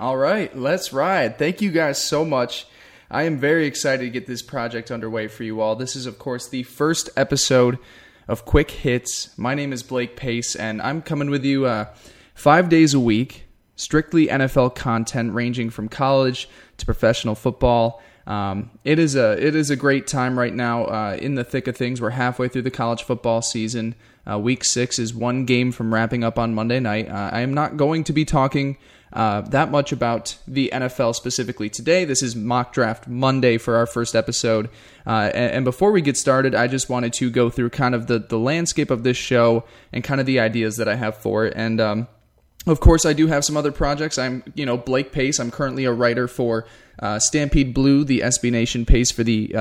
All right, let's ride. Thank you guys so much. I am very excited to get this project underway for you all. This is, of course, the first episode of Quick Hits. My name is Blake Pace, and I'm coming with you 5 days a week, strictly NFL content ranging from college to professional football. It is a great time right now in the thick of things. We're halfway through the college football season. Week 6 is one game from wrapping up on Monday night. I am not going to be talking that much about the NFL specifically today. This is Mock Draft Monday for our first episode. And before we get started, I just wanted to go through kind of the landscape of this show and kind of the ideas that I have for it. And of course, I do have some other projects. I'm, Blake Pace. I'm currently a writer for Stampede Blue, the SB Nation page for the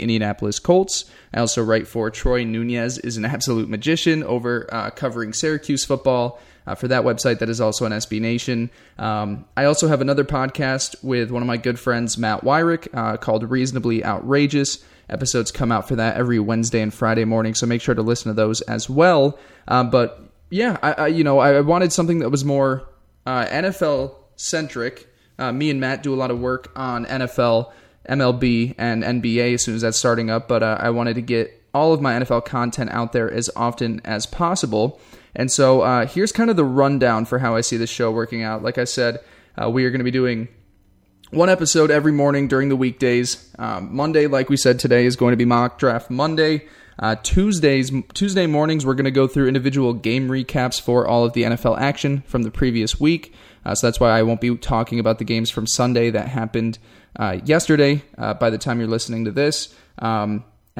Indianapolis Colts. I also write for Troy Nunez is an Absolute Magician over covering Syracuse football for that website that is also an SB Nation. I also have another podcast with one of my good friends, Matt Wyrick, called Reasonably Outrageous. Episodes come out for that every Wednesday and Friday morning, so make sure to listen to those as well. But yeah, I wanted something that was more NFL-centric. Me and Matt do a lot of work on NFL, MLB, and NBA as soon as that's starting up, but I wanted to get all of my NFL content out there as often as possible. And so here's kind of the rundown for how I see this show working out. Like I said, we are going to be doing one episode every morning during the weekdays. Monday, like we said today, is going to be Mock Draft Monday. Tuesday mornings, we're going to go through individual game recaps for all of the NFL action from the previous week. So that's why I won't be talking about the games from Sunday that happened yesterday by the time you're listening to this.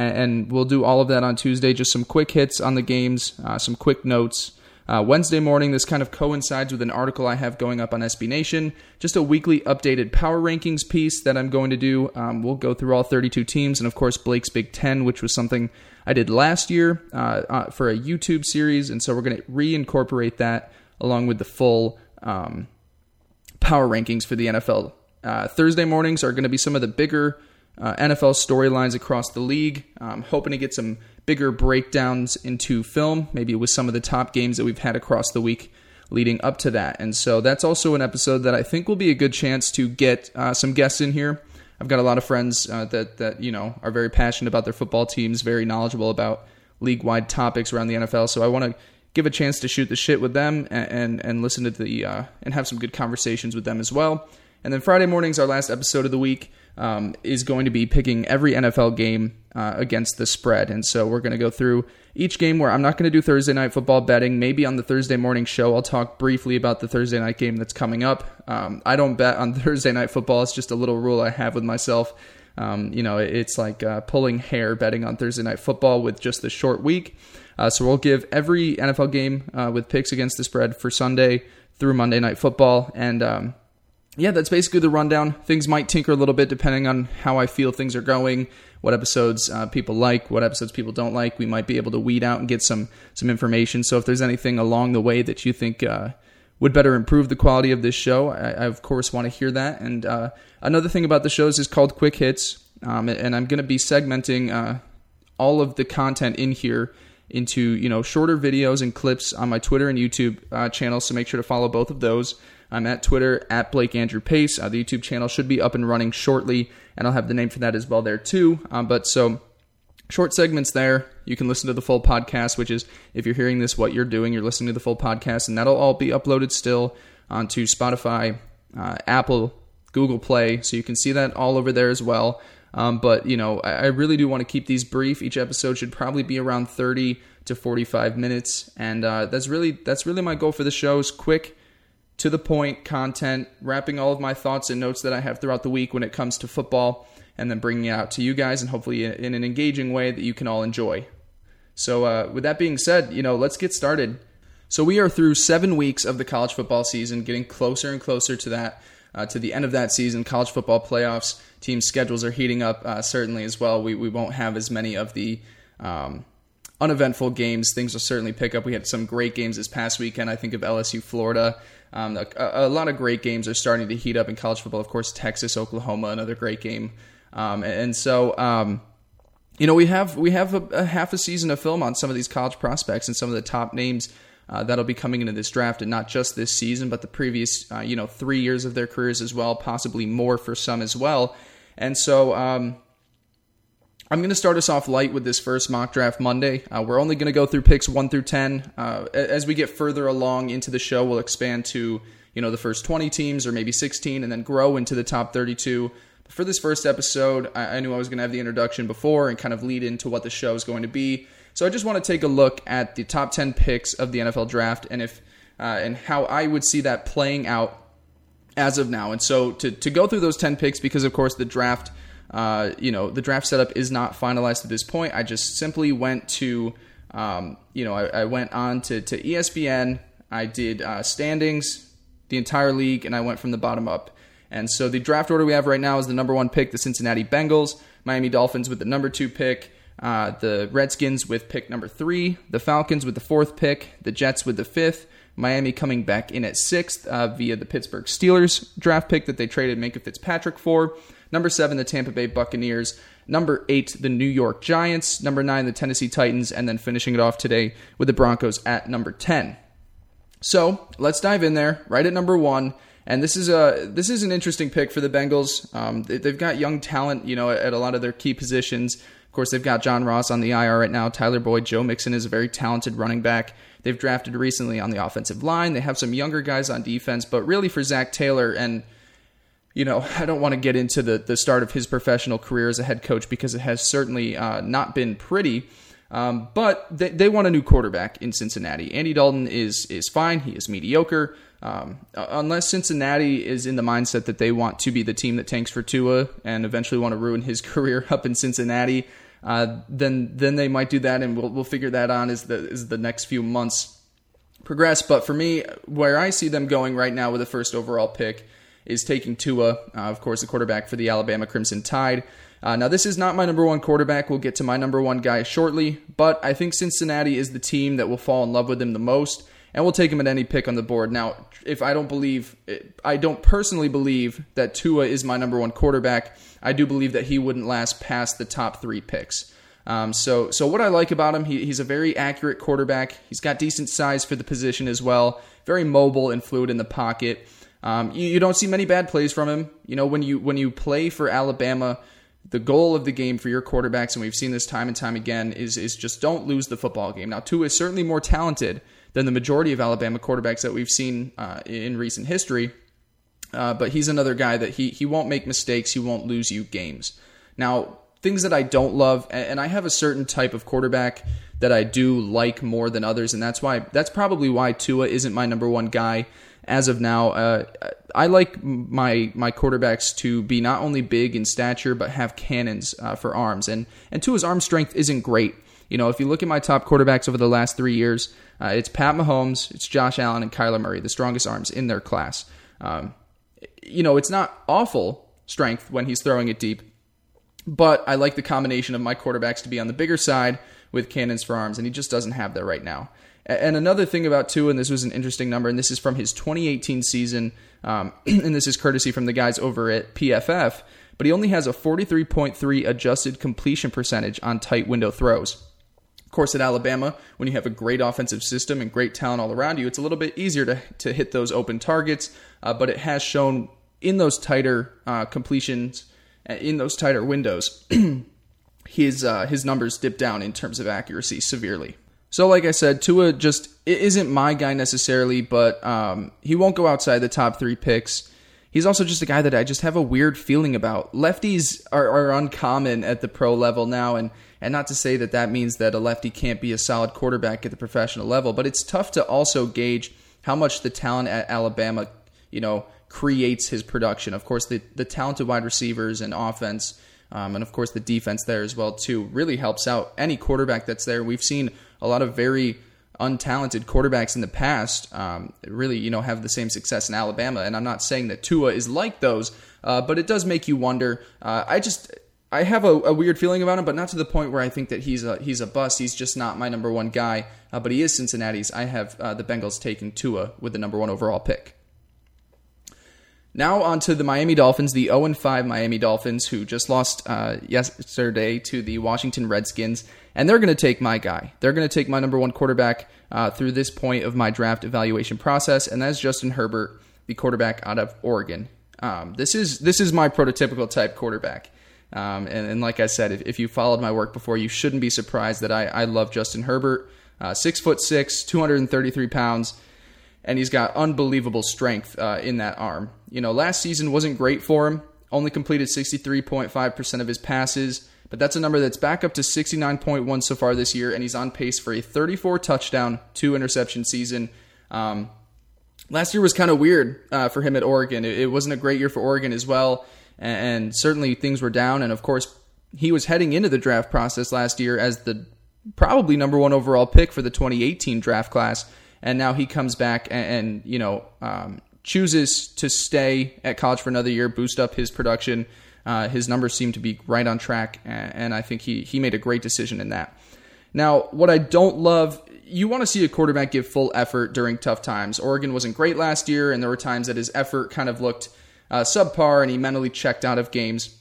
And we'll do all of that on Tuesday, just some quick hits on the games, some quick notes. Wednesday morning, this kind of coincides with an article I have going up on SB Nation, just a weekly updated power rankings piece that I'm going to do. We'll go through all 32 teams and, of course, Blake's Big Ten, which was something I did last year for a YouTube series, and so we're going to reincorporate that along with the full power rankings for the NFL. Thursday mornings are going to be some of the bigger NFL storylines across the league. I'm hoping to get some bigger breakdowns into film, maybe with some of the top games that we've had across the week leading up to that. And so that's also an episode that I think will be a good chance to get some guests in here. I've got a lot of friends that are very passionate about their football teams, very knowledgeable about league-wide topics around the NFL. So I want to give a chance to shoot the shit with them and listen to and have some good conversations with them as well. And then Friday mornings, our last episode of the week, is going to be picking every NFL game against the spread. And so we're going to go through each game where I'm not going to do Thursday night football betting. Maybe on the Thursday morning show, I'll talk briefly about the Thursday night game that's coming up. I don't bet on Thursday night football. It's just a little rule I have with myself. It's like pulling hair betting on Thursday night football with just the short week. So we'll give every NFL game with picks against the spread for Sunday through Monday night football. And yeah, that's basically the rundown. Things might tinker a little bit depending on how I feel things are going, what episodes people like, what episodes people don't like. We might be able to weed out and get some information. So if there's anything along the way that you think would better improve the quality of this show, I of course want to hear that. And another thing about the shows is called Quick Hits, and I'm going to be segmenting all of the content in here into shorter videos and clips on my Twitter and YouTube channels. So make sure to follow both of those. I'm at Twitter, at Blake Andrew Pace. The YouTube channel should be up and running shortly, and I'll have the name for that as well there too. But so, short segments there. You can listen to the full podcast, which is, if you're hearing this, what you're doing, you're listening to the full podcast, and that'll all be uploaded still onto Spotify, Apple, Google Play, so you can see that all over there as well. But, I really do want to keep these brief. Each episode should probably be around 30 to 45 minutes, and that's really my goal for the show is quick, to the point content, wrapping all of my thoughts and notes that I have throughout the week when it comes to football, and then bringing it out to you guys, and hopefully in an engaging way that you can all enjoy. So with that being said, let's get started. So we are through 7 weeks of the college football season, getting closer and closer to that, to the end of that season. College football playoffs, team schedules are heating up certainly as well. We won't have as many of the uneventful games. Things will certainly pick up. We had some great games this past weekend. I think of LSU, Florida. A lot of great games are starting to heat up in college football. Of course, Texas, Oklahoma, another great game. We have a half a season of film on some of these college prospects and some of the top names that'll be coming into this draft, and not just this season, but the previous 3 years of their careers as well, possibly more for some as well. And so I'm going to start us off light with this first Mock Draft Monday. We're only going to go through picks 1 through 10. As we get further along into the show, we'll expand to the first 20 teams or maybe 16, and then grow into the top 32. But for this first episode, I knew I was going to have the introduction before and kind of lead into what the show is going to be. So I just want to take a look at the top 10 picks of the NFL draft, and and how I would see that playing out as of now. And so to go through those 10 picks, because of course the draft, the draft setup is not finalized at this point. I just simply went to, I went on to ESPN. I did standings, the entire league, and I went from the bottom up. And so the draft order we have right now is the number 1 pick, the Cincinnati Bengals, Miami Dolphins with the number 2 pick, the Redskins with pick number 3, the Falcons with the 4th pick, the Jets with the 5th, Miami coming back in at 6th via the Pittsburgh Steelers draft pick that they traded Minkah Fitzpatrick for, number 7, the Tampa Bay Buccaneers, number 8, the New York Giants, number 9, the Tennessee Titans, and then finishing it off today with the Broncos at number 10. So let's dive in there right at number 1. And this is an interesting pick for the Bengals. They've got young talent, at a lot of their key positions. Of course, they've got John Ross on the IR right now, Tyler Boyd, Joe Mixon is a very talented running back. They've drafted recently on the offensive line. They have some younger guys on defense, but really for Zach Taylor, and I don't want to get into the start of his professional career as a head coach, because it has certainly not been pretty. But they want a new quarterback in Cincinnati. Andy Dalton is fine. He is mediocre. Unless Cincinnati is in the mindset that they want to be the team that tanks for Tua and eventually want to ruin his career up in Cincinnati, then they might do that, and we'll figure that on as the next few months progress. But for me, where I see them going right now with the first overall pick is taking Tua, of course, the quarterback for the Alabama Crimson Tide. Now, this is not my number 1 quarterback. We'll get to my number 1 guy shortly, but I think Cincinnati is the team that will fall in love with him the most, and we'll take him at any pick on the board. Now, I don't personally believe that Tua is my number 1 quarterback. I do believe that he wouldn't last past the top 3 picks. So what I like about him, he's a very accurate quarterback. He's got decent size for the position as well. Very mobile and fluid in the pocket. You don't see many bad plays from him. When you play for Alabama, the goal of the game for your quarterbacks, and we've seen this time and time again, is just don't lose the football game. Now, Tua is certainly more talented than the majority of Alabama quarterbacks that we've seen in recent history, but he's another guy that he won't make mistakes, he won't lose you games. Now, things that I don't love, and I have a certain type of quarterback that I do like more than others, and that's probably why Tua isn't my number 1 guy. As of now, I like my quarterbacks to be not only big in stature, but have cannons for arms. And Tua's arm strength isn't great. If you look at my top quarterbacks over the last 3 years, it's Pat Mahomes, it's Josh Allen, and Kyler Murray, the strongest arms in their class. It's not awful strength when he's throwing it deep, but I like the combination of my quarterbacks to be on the bigger side with cannons for arms, and he just doesn't have that right now. And another thing about Tua, and this was an interesting number, and this is from his 2018 season, and this is courtesy from the guys over at PFF, but he only has a 43.3 adjusted completion percentage on tight window throws. Of course, at Alabama, when you have a great offensive system and great talent all around you, it's a little bit easier to hit those open targets, but it has shown in those tighter completions, in those tighter windows, his numbers dip down in terms of accuracy severely. So like I said, Tua just isn't my guy necessarily, but he won't go outside the top 3 picks. He's also just a guy that I just have a weird feeling about. Lefties are uncommon at the pro level now, and not to say that means that a lefty can't be a solid quarterback at the professional level, but it's tough to also gauge how much the talent at Alabama, creates his production. Of course, the talented wide receivers and offense, and of course the defense there as well too, really helps out any quarterback that's there. We've seen a lot of very untalented quarterbacks in the past really, have the same success in Alabama. And I'm not saying that Tua is like those, but it does make you wonder. I have a weird feeling about him, but not to the point where I think that he's a bust. He's just not my number 1 guy, but he is Cincinnati's. I have the Bengals taking Tua with the number 1 overall pick. Now on to the Miami Dolphins, the 0-5 Miami Dolphins, who just lost yesterday to the Washington Redskins, and they're going to take my guy. They're going to take my number one quarterback through this point of my draft evaluation process, and that's Justin Herbert, the quarterback out of Oregon. This is my prototypical type quarterback. And like I said, if you followed my work before, you shouldn't be surprised that I love Justin Herbert. 6'6", 233 pounds, and he's got unbelievable strength in that arm. You know, last season wasn't great for him. Only completed 63.5% of his passes, but that's a number that's back up to 69.1 so far this year, and he's on pace for a 34 touchdown, 2 interception season. Last year was kind of weird for him at Oregon. It wasn't a great year for Oregon as well. And certainly things were down. And of course, he was heading into the draft process last year as the probably number one overall pick for the 2018 draft class. And now he comes back and you know, chooses to stay at college for another year, boost up his production. His numbers seem to be right on track. And I think he made a great decision in that. Now, what I don't love, you want to see a quarterback give full effort during tough times. Oregon wasn't great last year, and there were times that his effort kind of looked subpar, and he mentally checked out of games.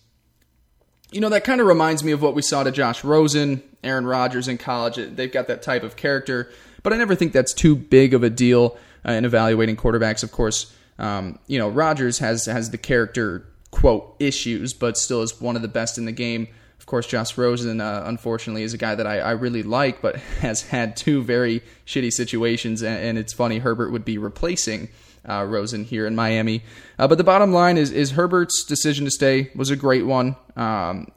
You know, that kind of reminds me of what we saw to Josh Rosen, Aaron Rodgers in college. They've got that type of character, but I never think that's too big of a deal in evaluating quarterbacks. Of course, you know, Rodgers has the character, quote, issues, but still is one of the best in the game. Of course, Josh Rosen, unfortunately, is a guy that I really like, but has had two very shitty situations, and it's funny, Herbert would be replacing Rosen here in Miami. But the bottom line is Herbert's decision to stay was a great one.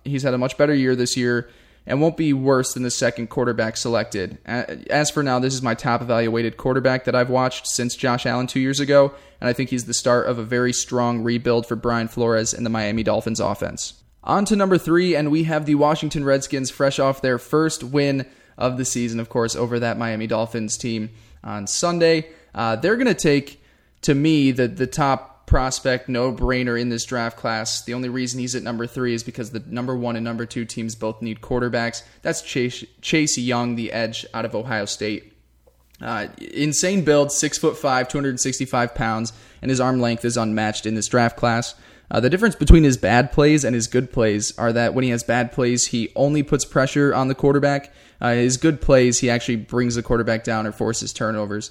He's had a much better year this year and won't be worse than the second quarterback selected. As for now, this is my top evaluated quarterback that I've watched since Josh Allen 2 years ago, and I think he's the start of a very strong rebuild for Brian Flores and the Miami Dolphins offense. On to number 3, and we have the Washington Redskins fresh off their first win of the season, of course, over that Miami Dolphins team on Sunday. They're going to take, to me, the top prospect, no-brainer in this draft class. The only reason he's at number 3 is because the number 1 and number 2 teams both need quarterbacks. That's Chase Young, the edge out of Ohio State. Insane build, 6'5", 265 pounds, and his arm length is unmatched in this draft class. The difference between his bad plays and his good plays are that when he has bad plays, he only puts pressure on the quarterback. His good plays, he actually brings the quarterback down or forces turnovers.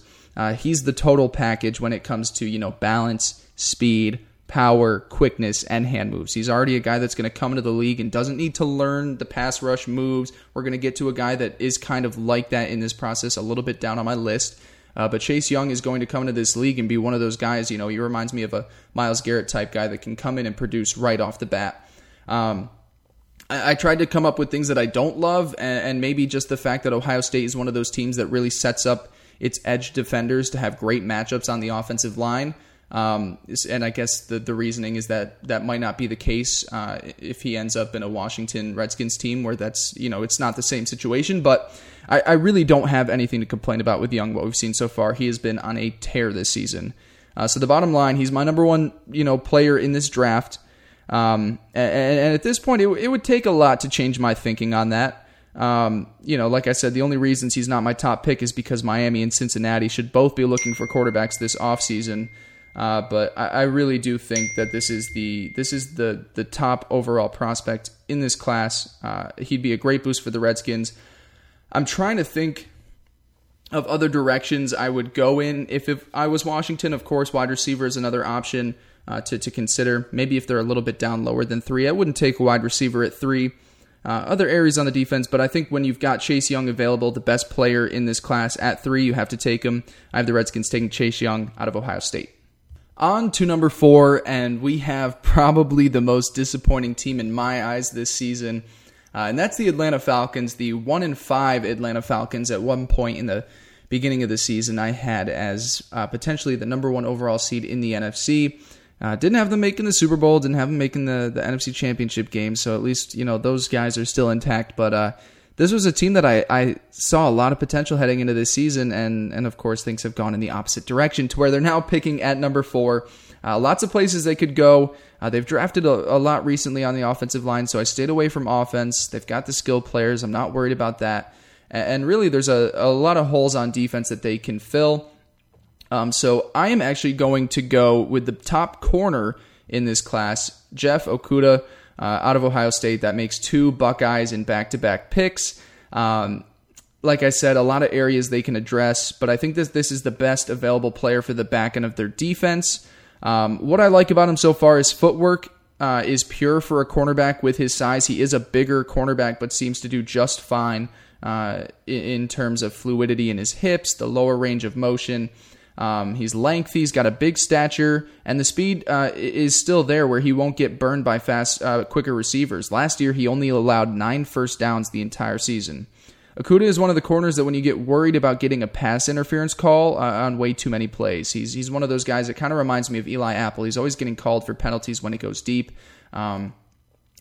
He's the total package when it comes to, you know, balance, speed, power, quickness, and hand moves. He's already a guy that's going to come into the league and doesn't need to learn the pass rush moves. We're going to get to a guy that is kind of like that in this process, a little bit down on my list. But Chase Young is going to come into this league and be one of those guys, you know, he reminds me of a Myles Garrett type guy that can come in and produce right off the bat. I tried to come up with things that I don't love, and maybe just the fact that Ohio State is one of those teams that really sets up its edge defenders to have great matchups on the offensive line. And I guess the reasoning is that might not be the case if he ends up in a Washington Redskins team where that's, you know, it's not the same situation. But I really don't have anything to complain about with Young, what we've seen so far. He has been on a tear this season. So the bottom line, he's my number one, you know, player in this draft. And at this point, it would take a lot to change my thinking on that. You know, like I said, the only reasons he's not my top pick is because Miami and Cincinnati should both be looking for quarterbacks this offseason. But I really do think that this is the top overall prospect in this class. He'd be a great boost for the Redskins. I'm trying to think of other directions I would go in if I was Washington. Of course, wide receiver is another option to consider. Maybe if they're a little bit down lower than 3, I wouldn't take a wide receiver at 3. Other areas on the defense, but I think when you've got Chase Young available, the best player in this class at 3, you have to take him. I have the Redskins taking Chase Young out of Ohio State. On to number 4, and we have probably the most disappointing team in my eyes this season, and that's the Atlanta Falcons, the 1-5 Atlanta Falcons. At one point in the beginning of the season, I had as potentially the number 1 overall seed in the NFC. Didn't have them making the Super Bowl, didn't have them making the NFC Championship game, so at least, you know, those guys are still intact, but this was a team that I saw a lot of potential heading into this season, and of course things have gone in the opposite direction to where they're now picking at number 4. Lots of places they could go. They've drafted a lot recently on the offensive line, so I stayed away from offense. They've got the skilled players. I'm not worried about that. And really there's a lot of holes on defense that they can fill. So I am actually going to go with the top corner in this class, Jeff Okudah out of Ohio State. That makes two Buckeyes in back-to-back picks. Like I said, a lot of areas they can address, but I think this is the best available player for the back end of their defense. What I like about him so far is footwork is pure for a cornerback with his size. He is a bigger cornerback, but seems to do just fine in terms of fluidity in his hips, the lower range of motion. He's lengthy, he's got a big stature, and the speed is still there where he won't get burned by fast, quicker receivers. Last year, he only allowed 9 first downs the entire season. Okudah is one of the corners that when you get worried about getting a pass interference call on way too many plays, he's one of those guys that kind of reminds me of Eli Apple. He's always getting called for penalties when it goes deep.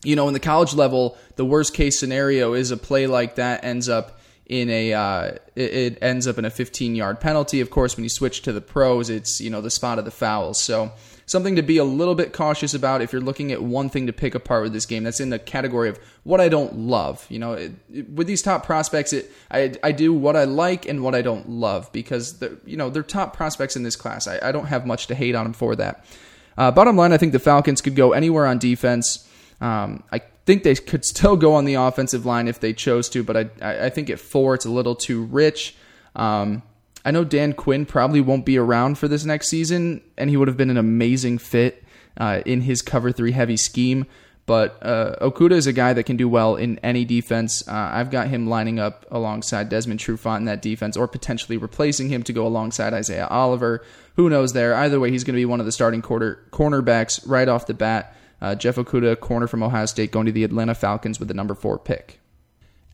You know, in the college level, the worst case scenario is a play like that ends up in a 15-yard penalty. Of course, when you switch to the pros, it's, you know, the spot of the fouls. So something to be a little bit cautious about if you're looking at one thing to pick apart with this game. That's in the category of what I don't love. You know, with these top prospects, I do what I like and what I don't love because they're top prospects in this class. I don't have much to hate on them for that. Bottom line, I think the Falcons could go anywhere on defense. I think they could still go on the offensive line if they chose to, but I think at 4 it's a little too rich. I know Dan Quinn probably won't be around for this next season, and he would have been an amazing fit in his cover 3 heavy scheme, but Okudah is a guy that can do well in any defense. I've got him lining up alongside Desmond Trufant in that defense, or potentially replacing him to go alongside Isaiah Oliver. Who knows there? Either way, he's going to be one of the starting cornerbacks right off the bat. Jeff Okudah, corner from Ohio State, going to the Atlanta Falcons with the number 4 pick.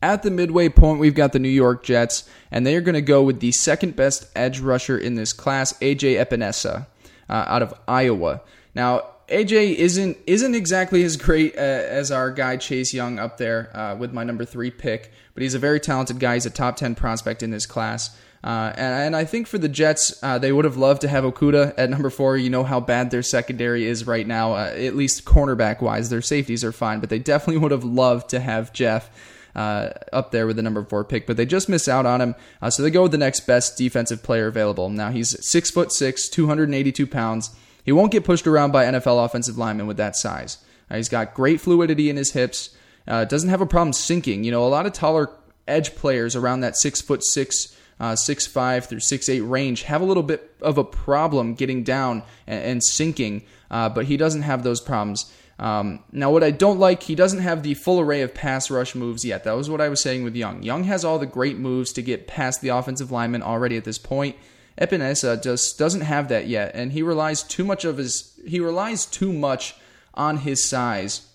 At the midway point, we've got the New York Jets, and they are going to go with the second-best edge rusher in this class, A.J. Epinesa, out of Iowa. Now, A.J. isn't exactly as great as our guy Chase Young up there with my number 3 pick, but he's a very talented guy. He's a top 10 prospect in this class. And I think for the Jets, they would have loved to have Okudah at number 4. You know how bad their secondary is right now, at least cornerback-wise. Their safeties are fine, but they definitely would have loved to have Jeff up there with the number 4 pick. But they just miss out on him, so they go with the next best defensive player available. Now, he's 6'6", 282 pounds. He won't get pushed around by NFL offensive linemen with that size. He's got great fluidity in his hips. Doesn't have a problem sinking. You know, a lot of taller edge players around that 6'6", 6'5 through 6'8 range have a little bit of a problem getting down and sinking, but he doesn't have those problems. Now, what I don't like, he doesn't have the full array of pass rush moves yet. That was what I was saying with Young. Young has all the great moves to get past the offensive lineman already at this point. Epinesa just doesn't have that yet, and he relies too much on his size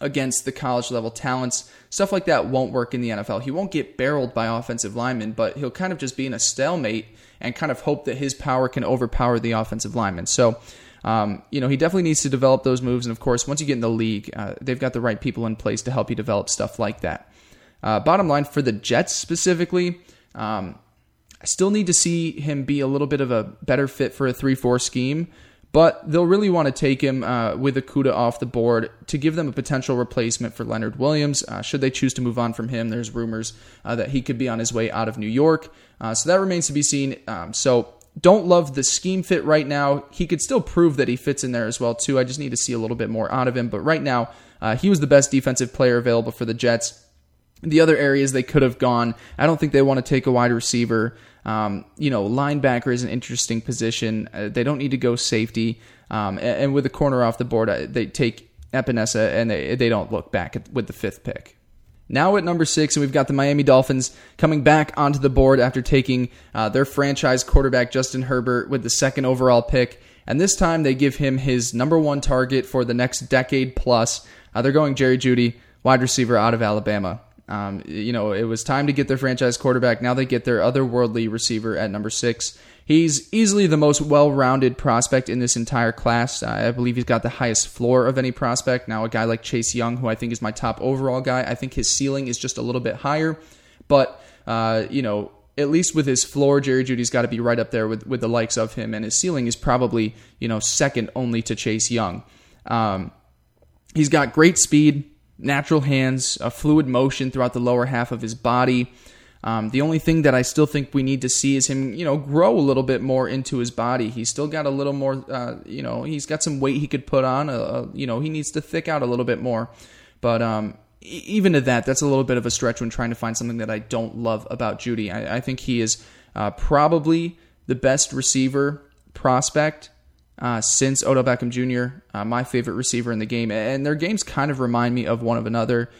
against the college-level talents. Stuff like that won't work in the NFL. He won't get barreled by offensive linemen, but he'll kind of just be in a stalemate and kind of hope that his power can overpower the offensive linemen. So, he definitely needs to develop those moves. And, of course, once you get in the league, they've got the right people in place to help you develop stuff like that. Bottom line, for the Jets specifically, I still need to see him be a little bit of a better fit for a 3-4 scheme. But they'll really want to take him with Okudah off the board to give them a potential replacement for Leonard Williams. Should they choose to move on from him, there's rumors that he could be on his way out of New York. So that remains to be seen. So don't love the scheme fit right now. He could still prove that he fits in there as well, too. I just need to see a little bit more out of him. But right now, he was the best defensive player available for the Jets. The other areas they could have gone, I don't think they want to take a wide receiver. Linebacker is an interesting position. They don't need to go safety. And with a corner off the board, they take Epinesa, and they don't look back with the 5th pick. Now at number 6, and we've got the Miami Dolphins coming back onto the board after taking their franchise quarterback, Justin Herbert, with the 2nd overall pick. And this time they give him his number 1 target for the next decade plus. They're going Jerry Jeudy, wide receiver out of Alabama. It was time to get their franchise quarterback. Now they get their otherworldly receiver at number 6. He's easily the most well-rounded prospect in this entire class. I believe he's got the highest floor of any prospect. Now a guy like Chase Young, who I think is my top overall guy, I think his ceiling is just a little bit higher. But, at least with his floor, Jerry Jeudy's got to be right up there with the likes of him. And his ceiling is probably, second only to Chase Young. He's got great speed, natural hands, a fluid motion throughout the lower half of his body. The only thing that I still think we need to see is him, grow a little bit more into his body. He's still got a little more, he's got some weight he could put on. He needs to thick out a little bit more. But even at that, that's a little bit of a stretch when trying to find something that I don't love about Jeudy. I think he is probably the best receiver prospect since Odell Beckham Jr., my favorite receiver in the game. And their games kind of remind me of one another.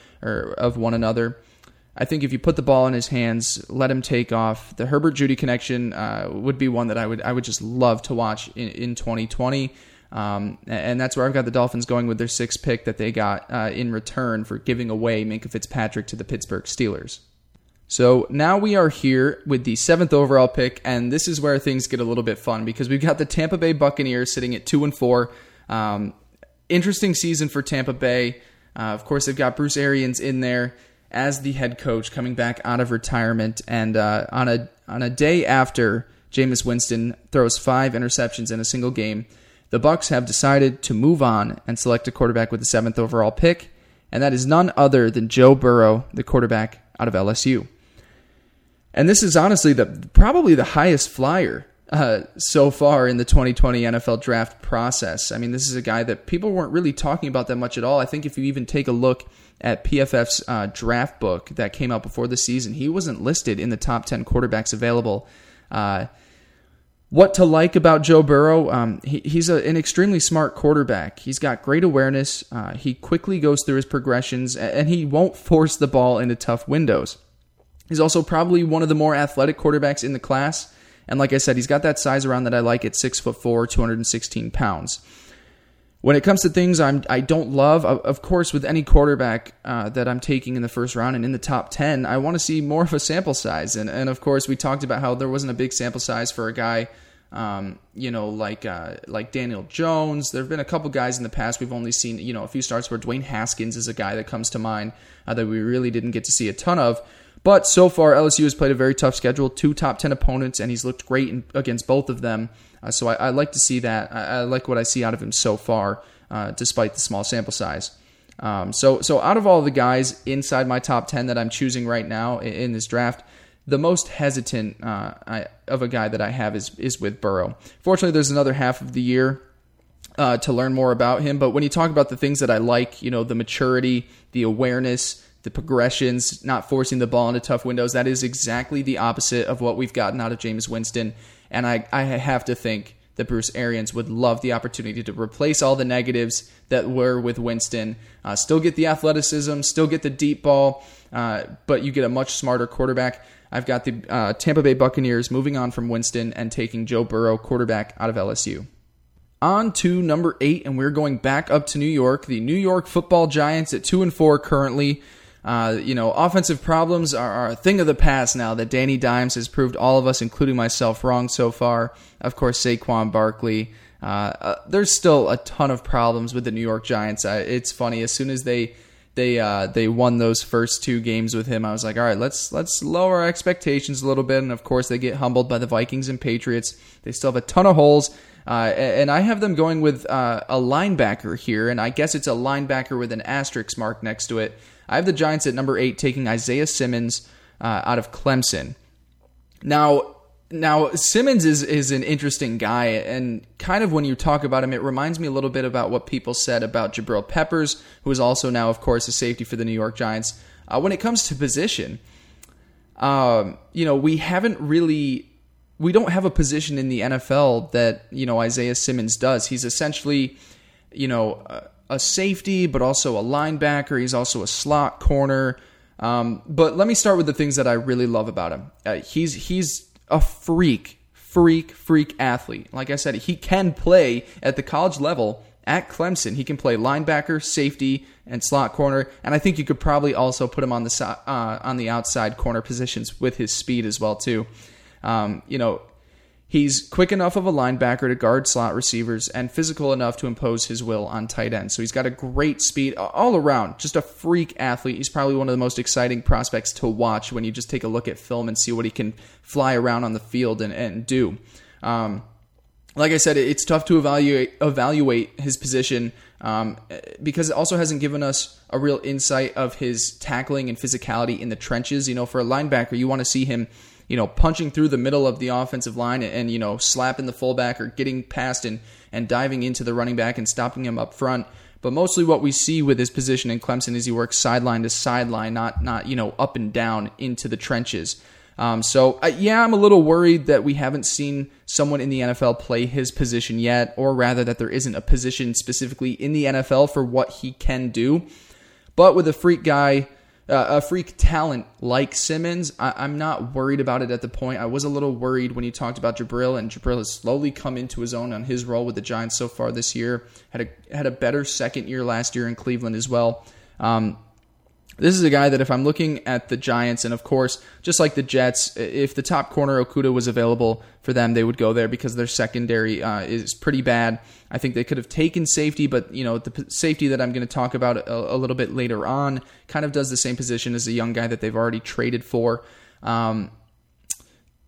I think if you put the ball in his hands, let him take off. The Herbert Jeudy connection would be one that I would just love to watch in 2020. And that's where I've got the Dolphins going with their sixth pick that they got in return for giving away Minkah Fitzpatrick to the Pittsburgh Steelers. So now we are here with the 7th overall pick, and this is where things get a little bit fun because we've got the Tampa Bay Buccaneers sitting at 2-4. Interesting season for Tampa Bay. Of course, they've got Bruce Arians in there as the head coach coming back out of retirement, and on a day after Jameis Winston throws 5 interceptions in a single game, the Bucs have decided to move on and select a quarterback with the 7th overall pick, and that is none other than Joe Burrow, the quarterback out of LSU. And this is honestly probably the highest flyer so far in the 2020 NFL draft process. I mean, this is a guy that people weren't really talking about that much at all. I think if you even take a look at PFF's draft book that came out before the season, he wasn't listed in the top 10 quarterbacks available. What to like about Joe Burrow? He's an extremely smart quarterback. He's got great awareness. He quickly goes through his progressions, and he won't force the ball into tough windows. He's also probably one of the more athletic quarterbacks in the class. And like I said, he's got that size around that I like at 6'4", 216 pounds. When it comes to things I don't love, of course, with any quarterback that I'm taking in the first round and in the top 10, I want to see more of a sample size. And of course, we talked about how there wasn't a big sample size for a guy, like Daniel Jones. There have been a couple guys in the past we've only seen, a few starts where Dwayne Haskins is a guy that comes to mind that we really didn't get to see a ton of. But so far, LSU has played a very tough schedule, 2 top 10 opponents, and he's looked great against both of them. So I like to see that. I like what I see out of him so far, despite the small sample size. So out of all the guys inside my top 10 that I'm choosing right now in this draft, the most hesitant of a guy that I have is with Burrow. Fortunately, there's another half of the year to learn more about him. But when you talk about the things that I like, the maturity, the awareness, the progressions, not forcing the ball into tough windows. That is exactly the opposite of what we've gotten out of Jameis Winston. And I have to think that Bruce Arians would love the opportunity to replace all the negatives that were with Winston. Still get the athleticism, still get the deep ball, but you get a much smarter quarterback. I've got the Tampa Bay Buccaneers moving on from Winston and taking Joe Burrow, quarterback out of LSU. On to number 8, and we're going back up to New York. The New York Football Giants at 2-4 currently. Offensive problems are a thing of the past now that Danny Dimes has proved all of us, including myself, wrong so far. Of course, Saquon Barkley. There's still a ton of problems with the New York Giants. It's funny. As soon as they won those first 2 games with him, I was like, all right, let's lower our expectations a little bit. And of course, they get humbled by the Vikings and Patriots. They still have a ton of holes. And I have them going with a linebacker here, and I guess it's a linebacker with an asterisk mark next to it. I have the Giants at number 8 taking Isaiah Simmons out of Clemson. Now Simmons is an interesting guy, and kind of when you talk about him, it reminds me a little bit about what people said about Jabril Peppers, who is also now, of course, a safety for the New York Giants. When it comes to position, we don't have a position in the NFL that, Isaiah Simmons does. He's essentially, a safety, but also a linebacker. He's also a slot corner. But let me start with the things that I really love about him. He's a freak athlete. Like I said, he can play at the college level at Clemson. He can play linebacker, safety, and slot corner. And I think you could probably also put him on the outside corner positions with his speed as well too. He's quick enough of a linebacker to guard slot receivers and physical enough to impose his will on tight ends. So he's got a great speed all around, just a freak athlete. He's probably one of the most exciting prospects to watch when you just take a look at film and see what he can fly around on the field and do. like I said, it's tough to evaluate his position because it also hasn't given us a real insight of his tackling and physicality in the trenches. You know, for a linebacker, you want to see him, you know, punching through the middle of the offensive line and you know, slapping the fullback or getting past and diving into the running back and stopping him up front. But mostly what we see with his position in Clemson is he works sideline to sideline, not you know, up and down into the trenches. So I'm a little worried that we haven't seen someone in the NFL play his position yet, or rather that there isn't a position specifically in the NFL for what he can do. But with a freak talent like Simmons, I'm not worried about it at the point. I was a little worried when you talked about Jabril, and Jabril has slowly come into his own on his role with the Giants so far this year. Had a better second year last year in Cleveland as well. This is a guy that if I'm looking at the Giants, and of course, just like the Jets, if the top corner Okudah was available for them, they would go there because their secondary is pretty bad. I think they could have taken safety, but you know, the safety that I'm going to talk about a little bit later on kind of does the same position as a young guy that they've already traded for. You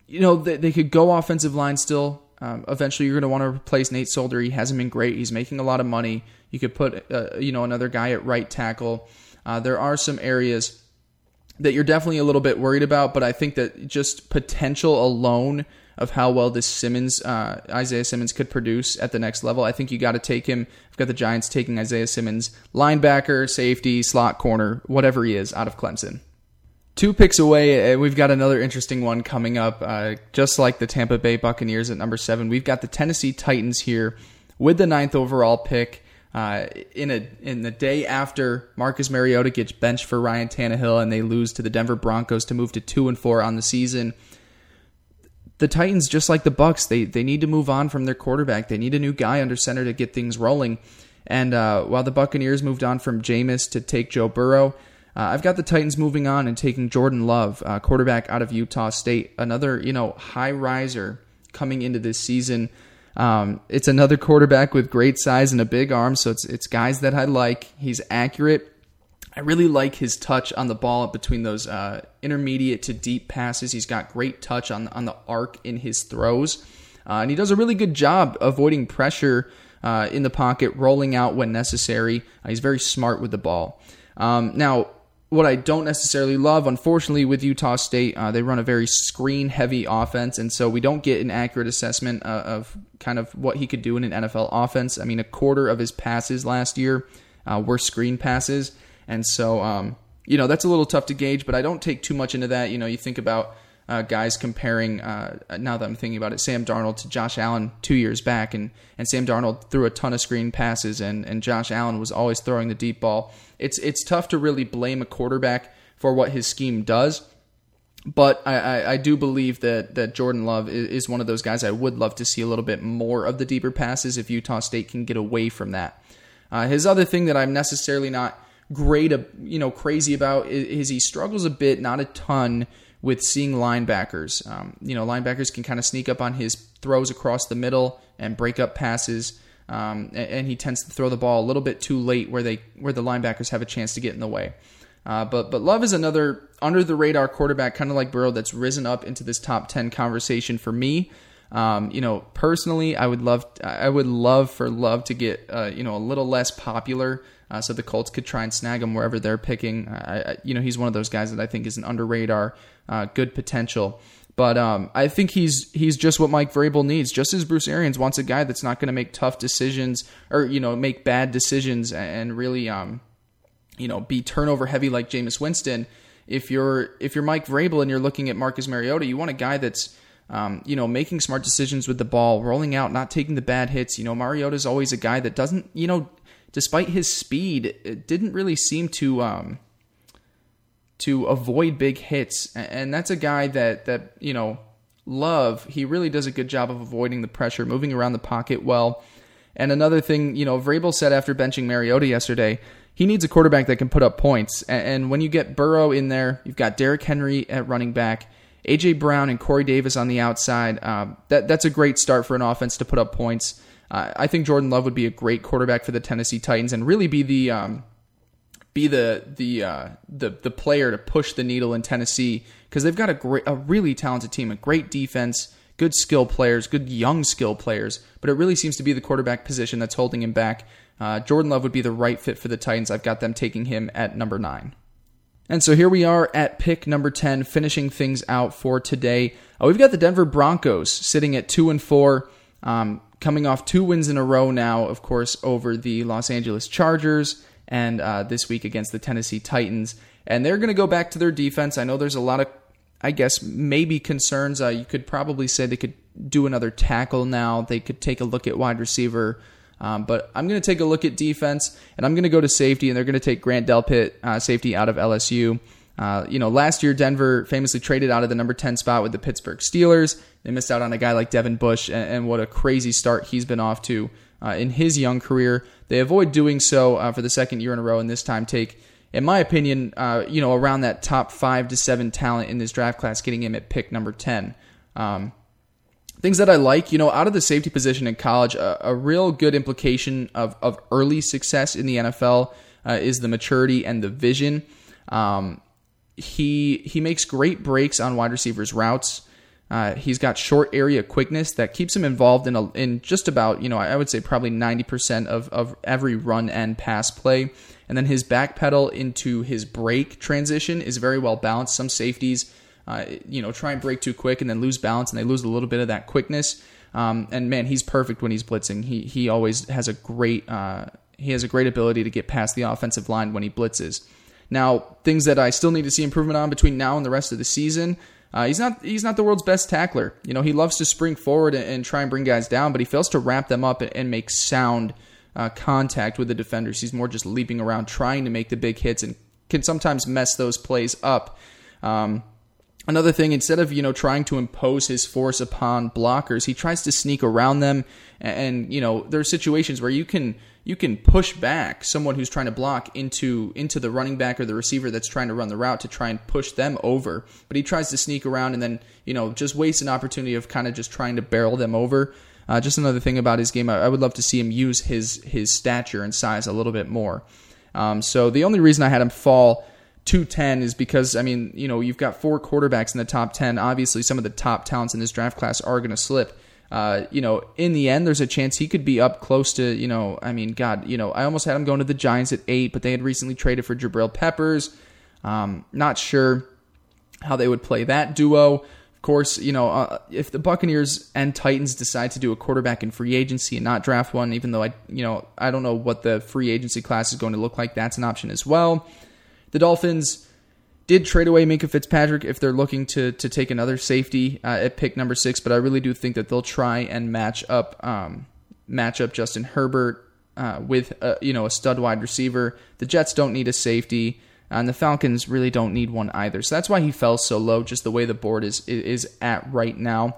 know, they could go offensive line still. Eventually, you're going to want to replace Nate Solder. He hasn't been great. He's making a lot of money. You could put another guy at right tackle. There are some areas that you're definitely a little bit worried about, but I think that just potential alone of how well this Isaiah Simmons could produce at the next level, I think you got to take him. I've got the Giants taking Isaiah Simmons, linebacker, safety, slot corner, whatever he is, out of Clemson. 2 picks away, and we've got another interesting one coming up. Just like the Tampa Bay Buccaneers at number 7, we've got the Tennessee Titans here with the 9th overall pick. In the day after Marcus Mariota gets benched for Ryan Tannehill and they lose to the Denver Broncos to move to 2-4 on the season, the Titans, just like the Bucs, they need to move on from their quarterback. They need a new guy under center to get things rolling. And while the Buccaneers moved on from Jameis to take Joe Burrow, I've got the Titans moving on and taking Jordan Love, quarterback out of Utah State, another high riser coming into this season. It's another quarterback with great size and a big arm, so it's guys that I like. He's accurate. I really like his touch on the ball between those intermediate to deep passes. He's got great touch on the arc in his throws, and he does a really good job avoiding pressure in the pocket, rolling out when necessary. He's very smart with the ball. Now, what I don't necessarily love, unfortunately, with Utah State, they run a very screen-heavy offense, and so we don't get an accurate assessment of kind of what he could do in an NFL offense. I mean, a quarter of his passes last year were screen passes, and so that's a little tough to gauge, but I don't take too much into that. You know, you think about guys comparing, now that I'm thinking about it, Sam Darnold to Josh Allen 2 years back, and Sam Darnold threw a ton of screen passes, and Josh Allen was always throwing the deep ball. It's tough to really blame a quarterback for what his scheme does, but I do believe that Jordan Love is one of those guys I would love to see a little bit more of the deeper passes if Utah State can get away from that. His other thing that I'm necessarily not crazy about is he struggles a bit, not a ton, with seeing linebackers. Linebackers can kind of sneak up on his throws across the middle and break up passes, and he tends to throw the ball a little bit too late where the linebackers have a chance to get in the way. But Love is another under-the-radar quarterback, kind of like Burrow, that's risen up into this top 10 conversation for me. Personally, I would love for Love to get a little less popular, so the Colts could try and snag him wherever they're picking. He's one of those guys that I think is an under-radar, good potential. But I think he's just what Mike Vrabel needs. Just as Bruce Arians wants a guy that's not going to make tough decisions or make bad decisions and really be turnover heavy like Jameis Winston. If you're Mike Vrabel and you're looking at Marcus Mariota, you want a guy that's making smart decisions with the ball, rolling out, not taking the bad hits. Mariota's always a guy that doesn't despite his speed, it didn't really seem to avoid big hits. And that's a guy that Love, he really does a good job of avoiding the pressure, moving around the pocket well. And another thing, Vrabel said after benching Mariota yesterday, he needs a quarterback that can put up points. And when you get Burrow in there, you've got Derrick Henry at running back, A.J. Brown and Corey Davis on the outside. That's a great start for an offense to put up points. I think Jordan Love would be a great quarterback for the Tennessee Titans and really be the player to push the needle in Tennessee, because they've got a really talented team, a great defense, good skill players, good young skill players, but it really seems to be the quarterback position that's holding him back. Jordan Love would be the right fit for the Titans. I've got them taking him at number 9. And so here we are at pick number 10, finishing things out for today. We've got the Denver Broncos sitting at 2-4, coming off 2 wins in a row now, of course, over the Los Angeles Chargers and this week against the Tennessee Titans. And they're going to go back to their defense. I know there's a lot of, I guess, maybe concerns. You could probably say they could do another tackle now. They could take a look at wide receiver. But I'm going to take a look at defense, and I'm going to go to safety, and they're going to take Grant Delpit, safety out of LSU. Last year, Denver famously traded out of the number 10 spot with the Pittsburgh Steelers. They missed out on a guy like Devin Bush, and what a crazy start he's been off to in his young career. They avoid doing so for the second year in a row, and this time take, in my opinion, around that top 5 to 7 talent in this draft class, getting him at pick number 10. Things that I like, out of the safety position in college, a real good implication of early success in the NFL is the maturity and the vision. He makes great breaks on wide receivers' routes. He's got short area quickness that keeps him involved in just about, I would say probably 90% of every run and pass play. And then his back pedal into his break transition is very well balanced. Some safeties try and break too quick and then lose balance, and they lose a little bit of that quickness. And man, he's perfect when he's blitzing. He always has a great ability to get past the offensive line when he blitzes. Now, things that I still need to see improvement on between now and the rest of the season. He's not the world's best tackler. He loves to spring forward and try and bring guys down, but he fails to wrap them up and make sound contact with the defenders. He's more just leaping around, trying to make the big hits, and can sometimes mess those plays up. Another thing, instead of, trying to impose his force upon blockers, he tries to sneak around them. And there are situations where you can push back someone who's trying to block into the running back or the receiver that's trying to run the route to try and push them over. But he tries to sneak around and then, just wastes an opportunity of kind of just trying to barrel them over. Just another thing about his game, I would love to see him use his stature and size a little bit more. So the only reason I had him fall 210 is because, you've got 4 quarterbacks in the top 10. Obviously, some of the top talents in this draft class are going to slip. In the end, there's a chance he could be up close to, I almost had him going to the Giants at 8, but they had recently traded for Jabril Peppers. Not sure how they would play that duo. Of course, if the Buccaneers and Titans decide to do a quarterback in free agency and not draft one, even though I don't know what the free agency class is going to look like, that's an option as well. The Dolphins did trade away Minkah Fitzpatrick if they're looking to take another safety at pick number 6, but I really do think that they'll try and match up Justin Herbert with a stud wide receiver. The Jets don't need a safety, and the Falcons really don't need one either. So that's why he fell so low, just the way the board is at right now.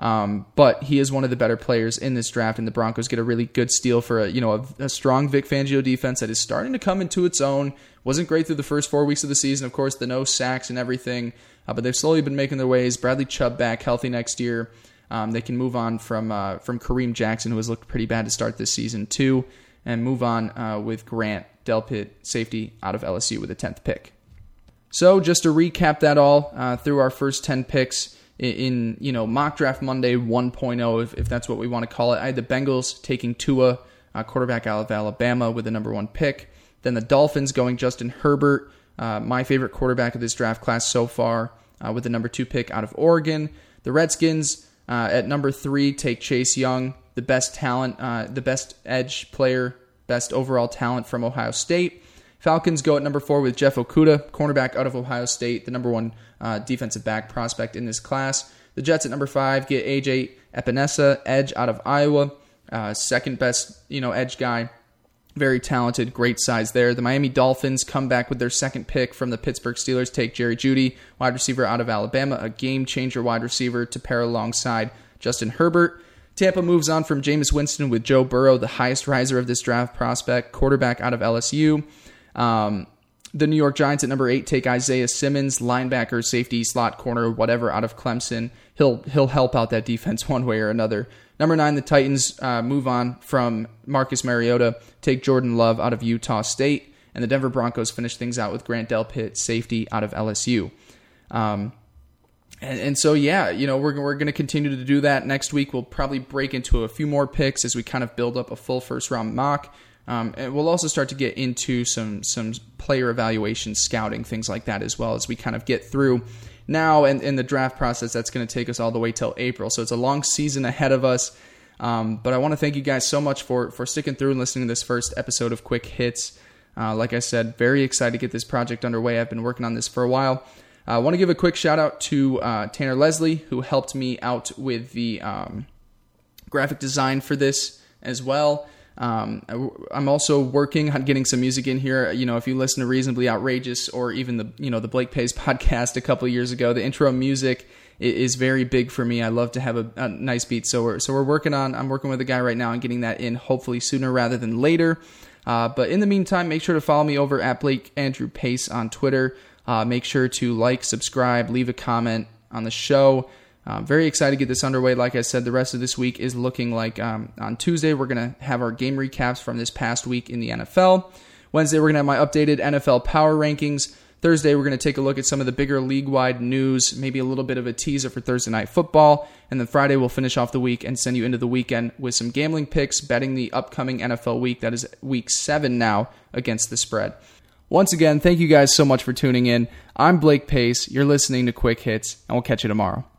But he is one of the better players in this draft, and the Broncos get a really good steal for a strong Vic Fangio defense that is starting to come into its own. Wasn't great through the first 4 weeks of the season, of course, the no sacks and everything, but they've slowly been making their ways. Bradley Chubb back healthy next year. They can move on from Kareem Jackson, who has looked pretty bad to start this season too, and move on with Grant Delpit, safety out of LSU, with the 10th pick. So just to recap that all, through our first 10 picks, in Mock Draft Monday 1.0, if that's what we want to call it, I had the Bengals taking Tua, quarterback out of Alabama, with the number 1 pick. Then the Dolphins going Justin Herbert, my favorite quarterback of this draft class so far, with the number 2 pick out of Oregon. The Redskins at number 3 take Chase Young, the best talent, the best edge player, best overall talent from Ohio State. Falcons go at number 4 with Jeff Okudah, cornerback out of Ohio State, the number 1 defensive back prospect in this class. The Jets at number 5 get A.J. Epinesa, edge out of Iowa, second best edge guy, very talented, great size there. The Miami Dolphins come back with their 2nd pick from the Pittsburgh Steelers, take Jerry Jeudy, wide receiver out of Alabama, a game-changer wide receiver to pair alongside Justin Herbert. Tampa moves on from Jameis Winston with Joe Burrow, the highest riser of this draft prospect, quarterback out of LSU. The New York Giants at number 8 take Isaiah Simmons, linebacker, safety, slot corner, whatever, out of Clemson. He'll help out that defense one way or another. Number 9, the Titans move on from Marcus Mariota, take Jordan Love out of Utah State, and the Denver Broncos finish things out with Grant Delpit, safety, out of LSU. And so, yeah, you know, we're going to continue to do that. Next week, we'll probably break into a few more picks as we kind of build up a full first-round mock. And we'll also start to get into some player evaluation, scouting, things like that as well as we kind of get through now in the draft process. That's going to take us all the way till April. So it's a long season ahead of us. But I want to thank you guys so much for sticking through and listening to this first episode of Quick Hits. Like I said, very excited to get this project underway. I've been working on this for a while. I want to give a quick shout out to Tanner Leslie, who helped me out with the graphic design for this as well. I'm also working on getting some music in here. You know, if you listen to Reasonably Outrageous or even the Blake Pace podcast a couple of years ago, the intro music is very big for me. I love to have a nice beat. So we're I'm working with a guy right now and getting that in hopefully sooner rather than later. But in the meantime, make sure to follow me over at Blake Andrew Pace on Twitter. Make sure to like, subscribe, leave a comment on the show. I'm very excited to get this underway. Like I said, the rest of this week is looking like on Tuesday, we're going to have our game recaps from this past week in the NFL. Wednesday, we're going to have my updated NFL power rankings. Thursday, we're going to take a look at some of the bigger league-wide news, maybe a little bit of a teaser for Thursday Night Football. And then Friday, we'll finish off the week and send you into the weekend with some gambling picks, betting the upcoming NFL week. That is week 7 now against the spread. Once again, thank you guys so much for tuning in. I'm Blake Pace. You're listening to Quick Hits, and we'll catch you tomorrow.